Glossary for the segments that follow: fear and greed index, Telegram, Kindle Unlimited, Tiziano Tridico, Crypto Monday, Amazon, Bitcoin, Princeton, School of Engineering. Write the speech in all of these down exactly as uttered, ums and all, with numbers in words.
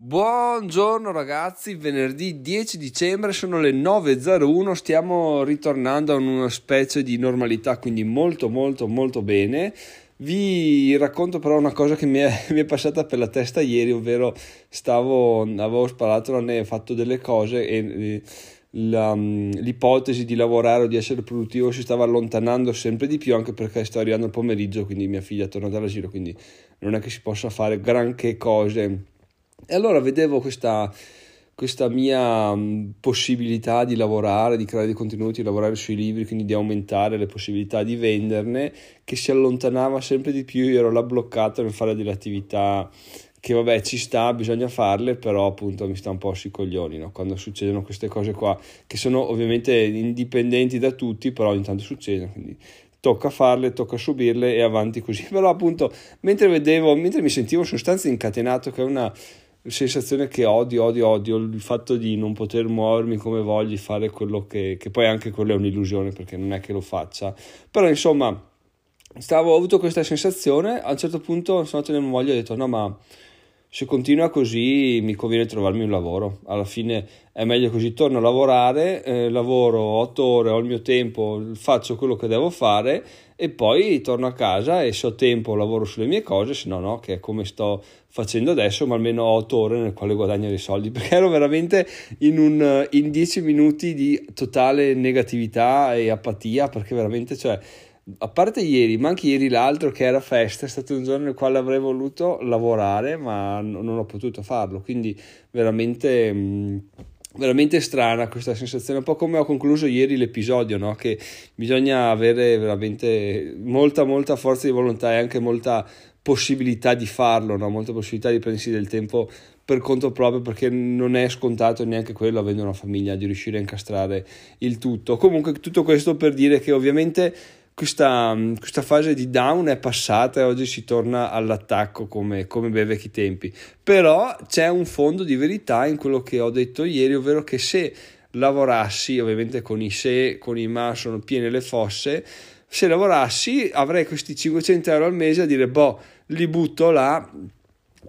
Buongiorno ragazzi, venerdì dieci dicembre, sono le nove e zero uno, stiamo ritornando a una specie di normalità, quindi molto molto molto bene. Vi racconto però una cosa che mi è, mi è passata per la testa ieri, ovvero stavo, avevo sparato, ne ho fatto delle cose e la, l'ipotesi di lavorare o di essere produttivo si stava allontanando sempre di più, anche perché sto arrivando al pomeriggio, quindi mia figlia è tornata all'asilo, quindi non è che si possa fare granché cose. E allora vedevo questa, questa mia possibilità di lavorare, di creare dei contenuti, di lavorare sui libri, quindi di aumentare le possibilità di venderne, che si allontanava sempre di più. Io ero là bloccato nel fare delle attività che vabbè ci sta, bisogna farle, però appunto mi sta un po' sui coglioni, no? Quando succedono queste cose qua, che sono ovviamente indipendenti da tutti, però ogni tanto succedono, quindi tocca farle, tocca subirle e avanti così. Però appunto mentre vedevo, mentre mi sentivo in sostanza incatenato, che è una sensazione che odio, odio, odio, il fatto di non poter muovermi come voglio, fare quello che, che poi anche quello è un'illusione, perché non è che lo faccia, però insomma stavo, ho avuto questa sensazione. A un certo punto sono andato da mia moglie e ho detto: no, ma se continua così mi conviene trovarmi un lavoro, alla fine è meglio così, torno a lavorare, eh, lavoro otto ore, ho il mio tempo, faccio quello che devo fare e poi torno a casa e se ho tempo lavoro sulle mie cose, se no no, che è come sto facendo adesso, ma almeno otto ore nel quale guadagno dei soldi, perché ero veramente in un in dieci minuti di totale negatività e apatia, perché veramente, cioè, a parte ieri, ma anche ieri l'altro che era festa, è stato un giorno nel quale avrei voluto lavorare, ma non ho potuto farlo, quindi veramente veramente strana questa sensazione, un po' come ho concluso ieri l'episodio, no? Che bisogna avere veramente molta molta forza di volontà e anche molta possibilità di farlo, no? Molta possibilità di prendersi del tempo per conto proprio, perché non è scontato neanche quello, avendo una famiglia, di riuscire a incastrare il tutto. Comunque tutto questo per dire che ovviamente Questa, questa fase di down è passata e oggi si torna all'attacco come, come bei vecchi tempi, però c'è un fondo di verità in quello che ho detto ieri, ovvero che se lavorassi, ovviamente con i se, con i ma sono piene le fosse, se lavorassi avrei questi cinquecento euro al mese a dire boh, li butto là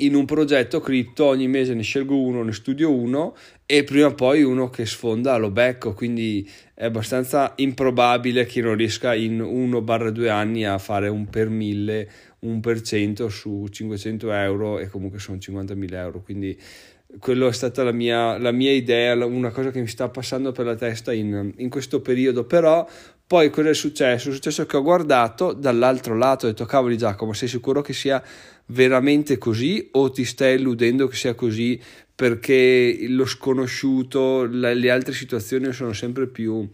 in un progetto cripto, ogni mese ne scelgo uno, ne studio uno e prima o poi uno che sfonda lo becco, quindi è abbastanza improbabile che non riesca in uno barra due anni a fare un per mille, un per cento su cinquecento euro e comunque sono cinquantamila euro, quindi quello è stata la mia, la mia idea, una cosa che mi sta passando per la testa in, in questo periodo. Però poi cosa è successo? È successo che ho guardato dall'altro lato e ho detto: cavoli Giacomo, sei sicuro che sia veramente così o ti stai illudendo che sia così, perché lo sconosciuto, le altre situazioni sono sempre più,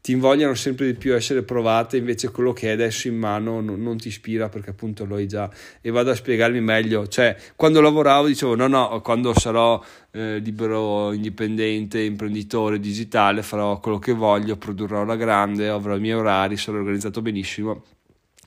ti invogliano sempre di più a essere provate, invece quello che hai adesso in mano non, non ti ispira, perché appunto lo hai già. E vado a spiegarmi meglio, cioè quando lavoravo dicevo no no, quando sarò eh, libero, indipendente, imprenditore digitale, farò quello che voglio, produrrò alla grande, avrò i miei orari, sarò organizzato benissimo,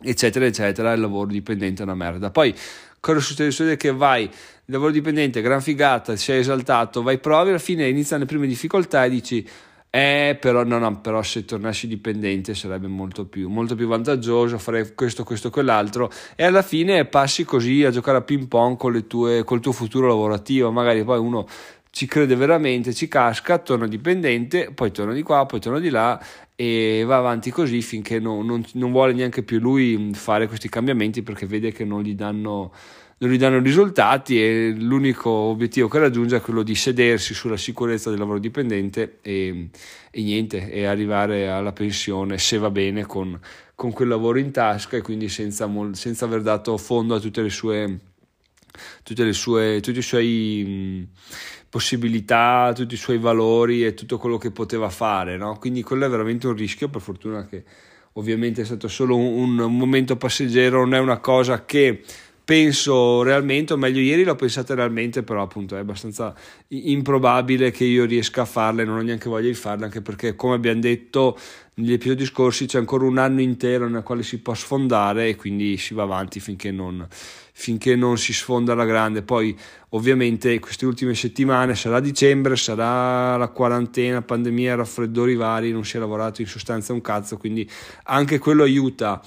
eccetera eccetera, il lavoro dipendente è una merda. Poi cosa succede? Che vai, lavoro dipendente, gran figata, sei esaltato, vai, provi, alla fine iniziano le prime difficoltà e dici Eh, però no, no, però se tornassi dipendente sarebbe molto più, molto più vantaggioso, farei questo, questo, quell'altro, e alla fine passi così a giocare a ping pong con le tue, col tuo futuro lavorativo. Magari poi uno ci crede veramente, ci casca, torna dipendente, poi torna di qua, poi torna di là e va avanti così finché no, non, non vuole neanche più lui fare questi cambiamenti, perché vede che non gli danno non gli danno risultati e l'unico obiettivo che raggiunge è quello di sedersi sulla sicurezza del lavoro dipendente e, e niente, e arrivare alla pensione, se va bene, con, con quel lavoro in tasca e quindi senza, senza aver dato fondo a tutte le sue tutte le sue tutti i suoi mh, possibilità, tutti i suoi valori e tutto quello che poteva fare, no? Quindi quello è veramente un rischio. Per fortuna che ovviamente è stato solo un, un momento passeggero, non è una cosa che penso realmente, o meglio ieri l'ho pensata realmente, però appunto è abbastanza improbabile che io riesca a farle, non ho neanche voglia di farle, anche perché come abbiamo detto negli episodi scorsi c'è ancora un anno intero nel quale si può sfondare e quindi si va avanti finché non, finché non si sfonda alla grande. Poi ovviamente queste ultime settimane, sarà dicembre, sarà la quarantena, pandemia, raffreddori vari, non si è lavorato in sostanza un cazzo, quindi anche quello aiuta.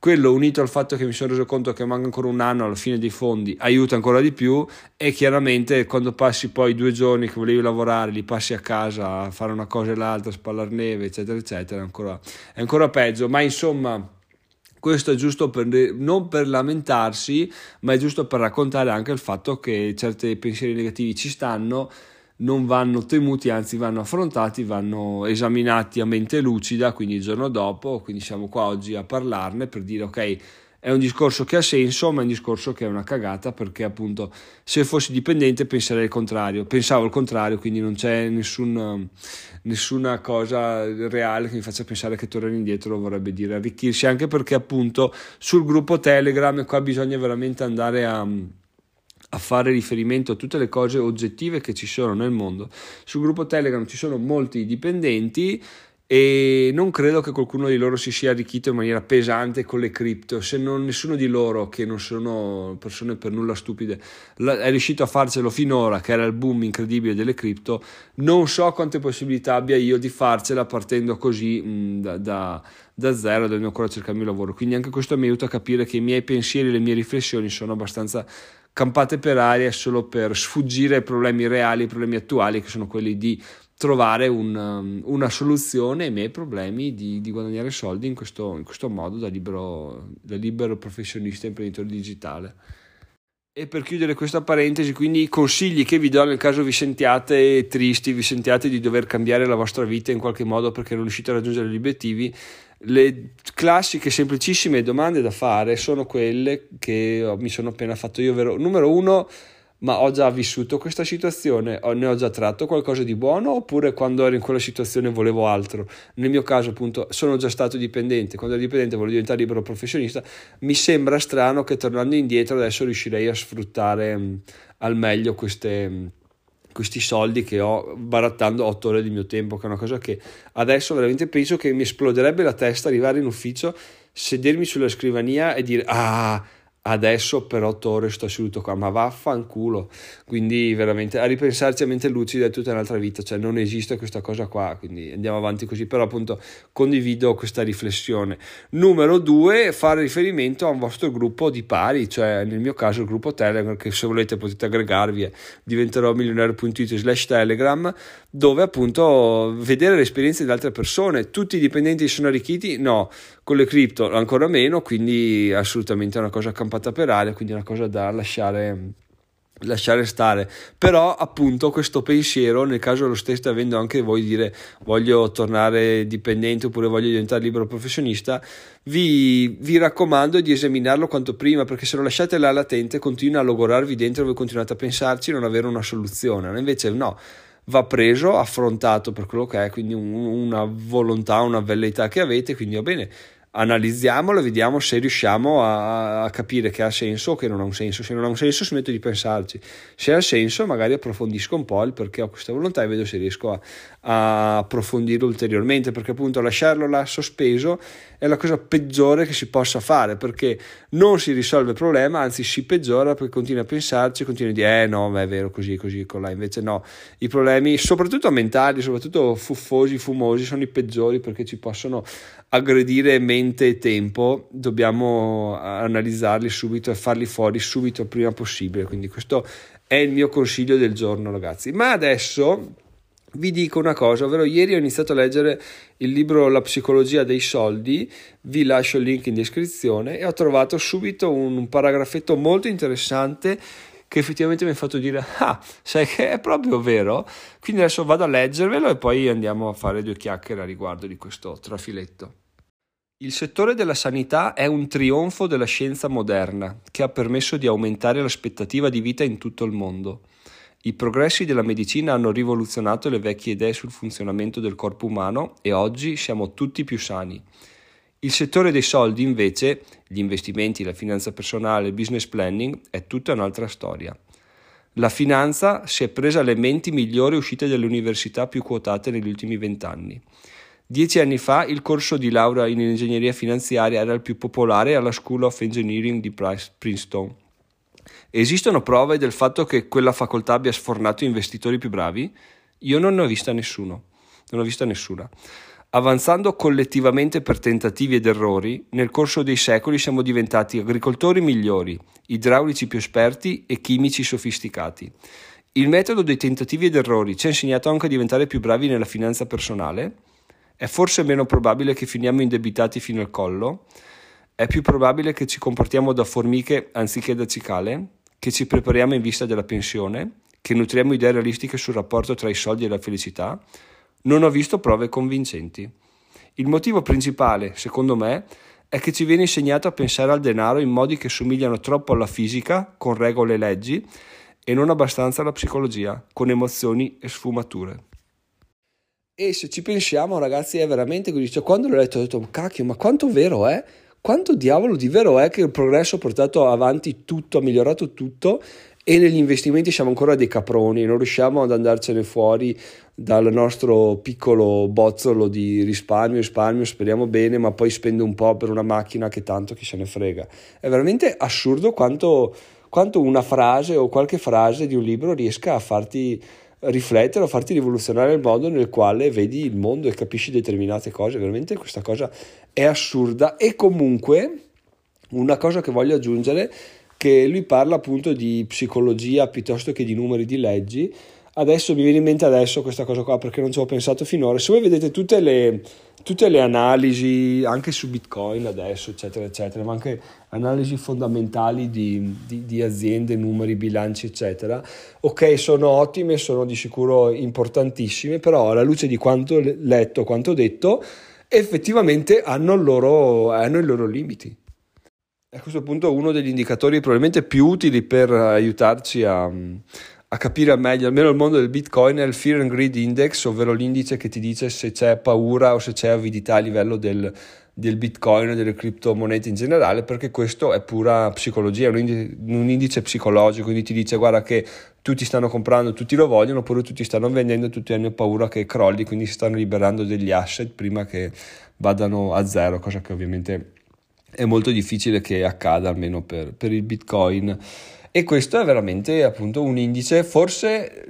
Quello, unito al fatto che mi sono reso conto che manca ancora un anno alla fine dei fondi, aiuta ancora di più. E chiaramente quando passi poi due giorni che volevi lavorare, li passi a casa a fare una cosa e l'altra, a spallar neve, eccetera eccetera, ancora, è ancora peggio. Ma insomma, questo è giusto per, non per lamentarsi, ma è giusto per raccontare anche il fatto che certi pensieri negativi ci stanno, non vanno temuti, anzi vanno affrontati, vanno esaminati a mente lucida, quindi il giorno dopo. Quindi siamo qua oggi a parlarne per dire ok, è un discorso che ha senso, ma è un discorso che è una cagata, perché appunto se fossi dipendente penserei il contrario, pensavo il contrario, quindi non c'è nessun, nessuna cosa reale che mi faccia pensare che tornare indietro vorrebbe dire arricchirsi, anche perché appunto sul gruppo Telegram qua bisogna veramente andare a... a fare riferimento a tutte le cose oggettive che ci sono nel mondo. Sul gruppo Telegram ci sono molti dipendenti e non credo che qualcuno di loro si sia arricchito in maniera pesante con le cripto, se non nessuno di loro, che non sono persone per nulla stupide, è riuscito a farcelo finora, che era il boom incredibile delle cripto. Non so quante possibilità abbia io di farcela partendo così mh, da, da, da zero, devo ancora cercarmi il lavoro. Quindi anche questo mi aiuta a capire che i miei pensieri e le mie riflessioni sono abbastanza campate per aria solo per sfuggire ai problemi reali, ai problemi attuali, che sono quelli di trovare un, una soluzione ai miei problemi, di, di guadagnare soldi in questo, in questo modo da libero, da libero professionista e imprenditore digitale. E per chiudere questa parentesi, quindi i consigli che vi do nel caso vi sentiate tristi, vi sentiate di dover cambiare la vostra vita in qualche modo perché non riuscite a raggiungere gli obiettivi, le classiche semplicissime domande da fare sono quelle che mi sono appena fatto io, ovvero numero uno, ma ho già vissuto questa situazione, ne ho già tratto qualcosa di buono, oppure quando ero in quella situazione volevo altro? Nel mio caso appunto sono già stato dipendente, quando ero dipendente volevo diventare libero professionista, mi sembra strano che tornando indietro adesso riuscirei a sfruttare mh, al meglio queste mh, questi soldi che ho barattando otto ore di mio tempo, che è una cosa che adesso veramente penso che mi esploderebbe la testa arrivare in ufficio, sedermi sulla scrivania e dire ah, adesso per otto ore sto seduto qua, ma vaffanculo. Quindi veramente a ripensarci a mente lucida è tutta un'altra vita, cioè non esiste questa cosa qua, quindi andiamo avanti così. Però appunto condivido questa riflessione. Numero due, fare riferimento a un vostro gruppo di pari, cioè nel mio caso il gruppo Telegram, che se volete potete aggregarvi a diventerò milionario punto it slash telegram, dove appunto vedere le esperienze di altre persone. Tutti i dipendenti sono arricchiti? No, con le cripto ancora meno, quindi assolutamente è una cosa campata per aria, quindi è una cosa da lasciare, lasciare stare. Però appunto questo pensiero, nel caso lo steste avendo anche voi, dire voglio tornare dipendente oppure voglio diventare libero professionista, vi, vi raccomando di esaminarlo quanto prima, perché se lo lasciate là latente continua a logorarvi dentro, voi continuate a pensarci e non avere una soluzione. Invece no, va preso, affrontato per quello che è, quindi un, una volontà, una velleità che avete, quindi va bene, analizziamolo e vediamo se riusciamo a, a capire che ha senso o che non ha un senso. Se non ha un senso smetto di pensarci, se ha senso magari approfondisco un po' il perché ho questa volontà e vedo se riesco a, a approfondirlo ulteriormente, perché appunto lasciarlo là sospeso è la cosa peggiore che si possa fare, perché non si risolve il problema, anzi si peggiora, perché continui a pensarci, continui a dire eh no, ma è vero così, così, colà. Invece no, i problemi soprattutto mentali, soprattutto fuffosi, fumosi, sono i peggiori, perché ci possono aggredire mente e tempo. Dobbiamo analizzarli subito e farli fuori subito il prima possibile. Quindi questo è il mio consiglio del giorno, ragazzi. Ma adesso vi dico una cosa, ovvero ieri ho iniziato a leggere il libro La psicologia dei soldi, vi lascio il link in descrizione, e ho trovato subito un paragrafetto molto interessante che effettivamente mi ha fatto dire ah, sai che è proprio vero. Quindi adesso vado a leggervelo e poi andiamo a fare due chiacchiere a riguardo di questo trafiletto. Il settore della sanità è un trionfo della scienza moderna che ha permesso di aumentare l'aspettativa di vita in tutto il mondo. I progressi della medicina hanno rivoluzionato le vecchie idee sul funzionamento del corpo umano e oggi siamo tutti più sani. Il settore dei soldi, invece, gli investimenti, la finanza personale, il business planning, è tutta un'altra storia. La finanza si è presa le menti migliori uscite dalle università più quotate negli ultimi vent'anni. Dieci anni fa il corso di laurea in ingegneria finanziaria era il più popolare alla School of Engineering di Princeton. Esistono prove del fatto che quella facoltà abbia sfornato investitori più bravi? Io non ne ho vista nessuno, non ho vista nessuna. Avanzando collettivamente per tentativi ed errori, nel corso dei secoli siamo diventati agricoltori migliori, idraulici più esperti e chimici sofisticati. Il metodo dei tentativi ed errori ci ha insegnato anche a diventare più bravi nella finanza personale? È forse meno probabile che finiamo indebitati fino al collo? È più probabile che ci comportiamo da formiche anziché da cicale? Che ci prepariamo in vista della pensione? Che nutriamo idee realistiche sul rapporto tra i soldi e la felicità? Non ho visto prove convincenti. Il motivo principale, secondo me, è che ci viene insegnato a pensare al denaro in modi che somigliano troppo alla fisica, con regole e leggi, e non abbastanza alla psicologia, con emozioni e sfumature. E se ci pensiamo, ragazzi, è veramente così. Cioè, quando l'ho letto ho detto, cacchio, ma quanto vero è? Quanto diavolo di vero è che il progresso ha portato avanti tutto, ha migliorato tutto, e negli investimenti siamo ancora dei caproni, non riusciamo ad andarcene fuori dal nostro piccolo bozzolo di risparmio, risparmio, speriamo bene, ma poi spendo un po' per una macchina che tanto chi se ne frega. È veramente assurdo quanto, quanto una frase o qualche frase di un libro riesca a farti riflettere o farti rivoluzionare il modo nel quale vedi il mondo e capisci determinate cose. Veramente questa cosa è assurda. E comunque una cosa che voglio aggiungere, che lui parla appunto di psicologia piuttosto che di numeri, di leggi. Adesso mi viene in mente adesso questa cosa qua perché non ci ho pensato finora. Se voi vedete tutte le, tutte le analisi anche su Bitcoin adesso eccetera eccetera, ma anche analisi fondamentali di, di, di aziende, numeri, bilanci eccetera, ok, sono ottime, sono di sicuro importantissime, però alla luce di quanto letto, quanto detto, effettivamente hanno il loro, hanno i loro limiti. A questo punto uno degli indicatori probabilmente più utili per aiutarci a, a capire meglio almeno il mondo del Bitcoin è il fear and greed index, ovvero l'indice che ti dice se c'è paura o se c'è avidità a livello del, del Bitcoin e delle criptomonete in generale, perché questo è pura psicologia, è un indice, un indice psicologico, quindi ti dice guarda che tutti stanno comprando, tutti lo vogliono, oppure tutti stanno vendendo, tutti hanno paura che crolli, quindi si stanno liberando degli asset prima che vadano a zero, cosa che ovviamente è molto difficile che accada, almeno per, per il Bitcoin. E questo è veramente appunto un indice, forse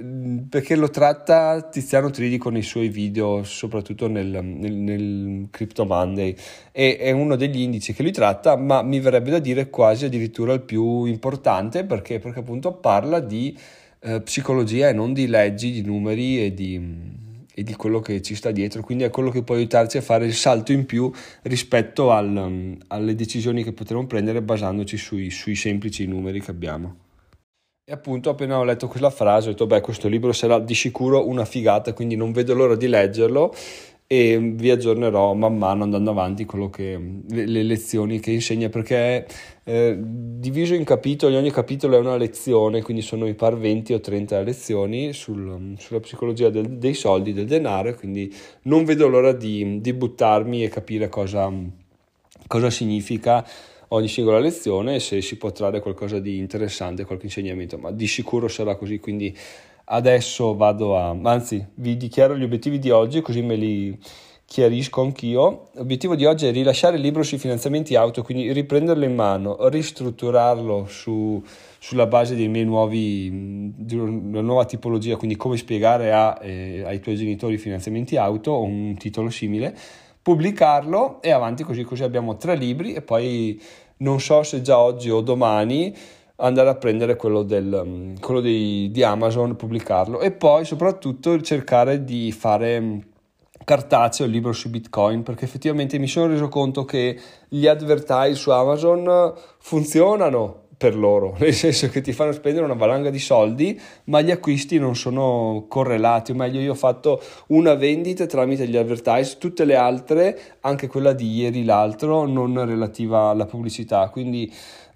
perché lo tratta Tiziano Tridico nei suoi video, soprattutto nel, nel, nel Crypto Monday, e è uno degli indici che lui tratta, ma mi verrebbe da dire quasi addirittura il più importante, perché, perché appunto parla di eh, psicologia e non di leggi, di numeri e di... e di quello che ci sta dietro, quindi è quello che può aiutarci a fare il salto in più rispetto al, um, alle decisioni che potremmo prendere basandoci sui, sui semplici numeri che abbiamo. E appunto appena ho letto quella frase ho detto beh, questo libro sarà di sicuro una figata, quindi non vedo l'ora di leggerlo e vi aggiornerò man mano andando avanti quello che, le, le lezioni che insegna, perché è eh, diviso in capitoli, ogni capitolo è una lezione, quindi sono mi par venti o trenta lezioni sul, sulla psicologia del, dei soldi, del denaro, quindi non vedo l'ora di, di buttarmi e capire cosa, cosa significa ogni singola lezione e se si può trarre qualcosa di interessante, qualche insegnamento, ma di sicuro sarà così, quindi adesso vado a, anzi vi dichiaro gli obiettivi di oggi così me li chiarisco anch'io. L'obiettivo di oggi è rilasciare il libro sui finanziamenti auto, quindi riprenderlo in mano, ristrutturarlo su, sulla base dei miei nuovi, di una nuova tipologia, quindi come spiegare a, eh, ai tuoi genitori i finanziamenti auto o un titolo simile, pubblicarlo e avanti così, così abbiamo tre libri e poi non so se già oggi o domani andare a prendere quello, del, quello di, di Amazon, pubblicarlo e poi soprattutto cercare di fare cartaceo il libro su Bitcoin, perché effettivamente mi sono reso conto che gli advertise su Amazon funzionano per loro, nel senso che ti fanno spendere una valanga di soldi, ma gli acquisti non sono correlati, o meglio io ho fatto una vendita tramite gli advertise, tutte le altre, anche quella di ieri l'altro, non relativa alla pubblicità, quindi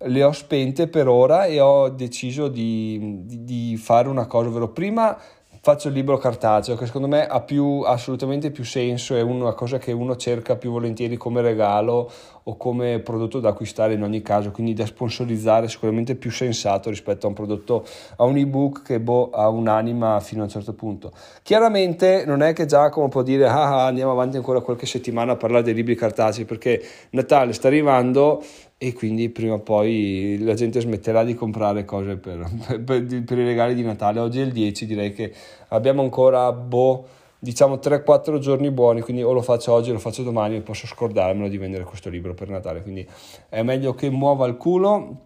le ho spente per ora e ho deciso di, di, di fare una cosa, ovvero prima faccio il libro cartaceo che secondo me ha più, assolutamente più senso, è una cosa che uno cerca più volentieri come regalo o come prodotto da acquistare in ogni caso, quindi da sponsorizzare, sicuramente più sensato rispetto a un prodotto, a un ebook che boh, ha un'anima fino a un certo punto. Chiaramente non è che Giacomo può dire ah, ah, andiamo avanti ancora qualche settimana a parlare dei libri cartacei perché Natale sta arrivando e quindi prima o poi la gente smetterà di comprare cose per, per, per i regali di Natale. Oggi è il dieci, direi che abbiamo ancora boh, diciamo tre quattro giorni buoni, quindi o lo faccio oggi o lo faccio domani e posso scordarmelo di vendere questo libro per Natale, quindi è meglio che muova il culo.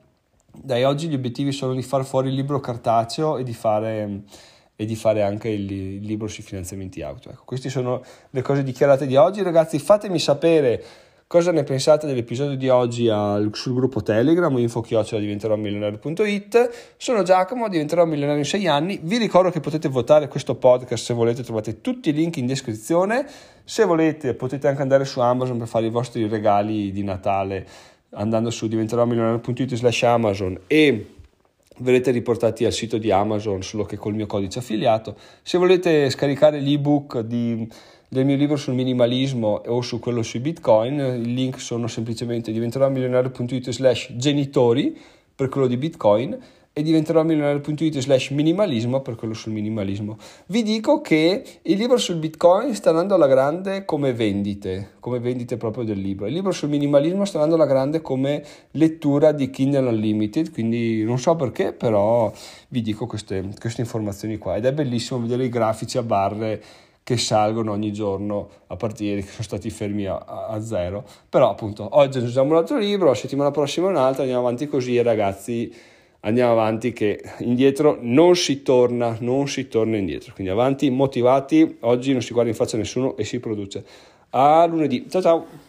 Dai, oggi gli obiettivi sono di far fuori il libro cartaceo e di fare, e di fare anche il, il libro sui finanziamenti auto. Ecco, queste sono le cose dichiarate di oggi. Ragazzi, fatemi sapere cosa ne pensate dell'episodio di oggi al, sul gruppo Telegram, info chiocciola diventerò milionario punto it. Sono Giacomo, diventerò milionario in sei anni. Vi ricordo che potete votare questo podcast se volete, trovate tutti i link in descrizione. Se volete potete anche andare su Amazon per fare i vostri regali di Natale andando su diventerò milionario punto it slash Amazon e verrete riportati al sito di Amazon, solo che col mio codice affiliato. Se volete scaricare l'ebook di... del mio libro sul minimalismo o su quello sui Bitcoin, i link sono semplicemente diventerò milionario punto it slash genitori per quello di Bitcoin e diventerò milionario punto it slash minimalismo per quello sul minimalismo. Vi dico che il libro sul Bitcoin sta andando alla grande come vendite, come vendite proprio del libro. Il libro sul minimalismo sta andando alla grande come lettura di Kindle Unlimited, quindi non so perché, però vi dico queste, queste informazioni qua, ed è bellissimo vedere i grafici a barre che salgono ogni giorno a partire, che sono stati fermi a, a zero. Però appunto oggi usiamo un altro libro, la settimana prossima un altro, andiamo avanti così, ragazzi, andiamo avanti che indietro non si torna, non si torna indietro. Quindi avanti, motivati, oggi non si guarda in faccia a nessuno e si produce. A lunedì, ciao ciao!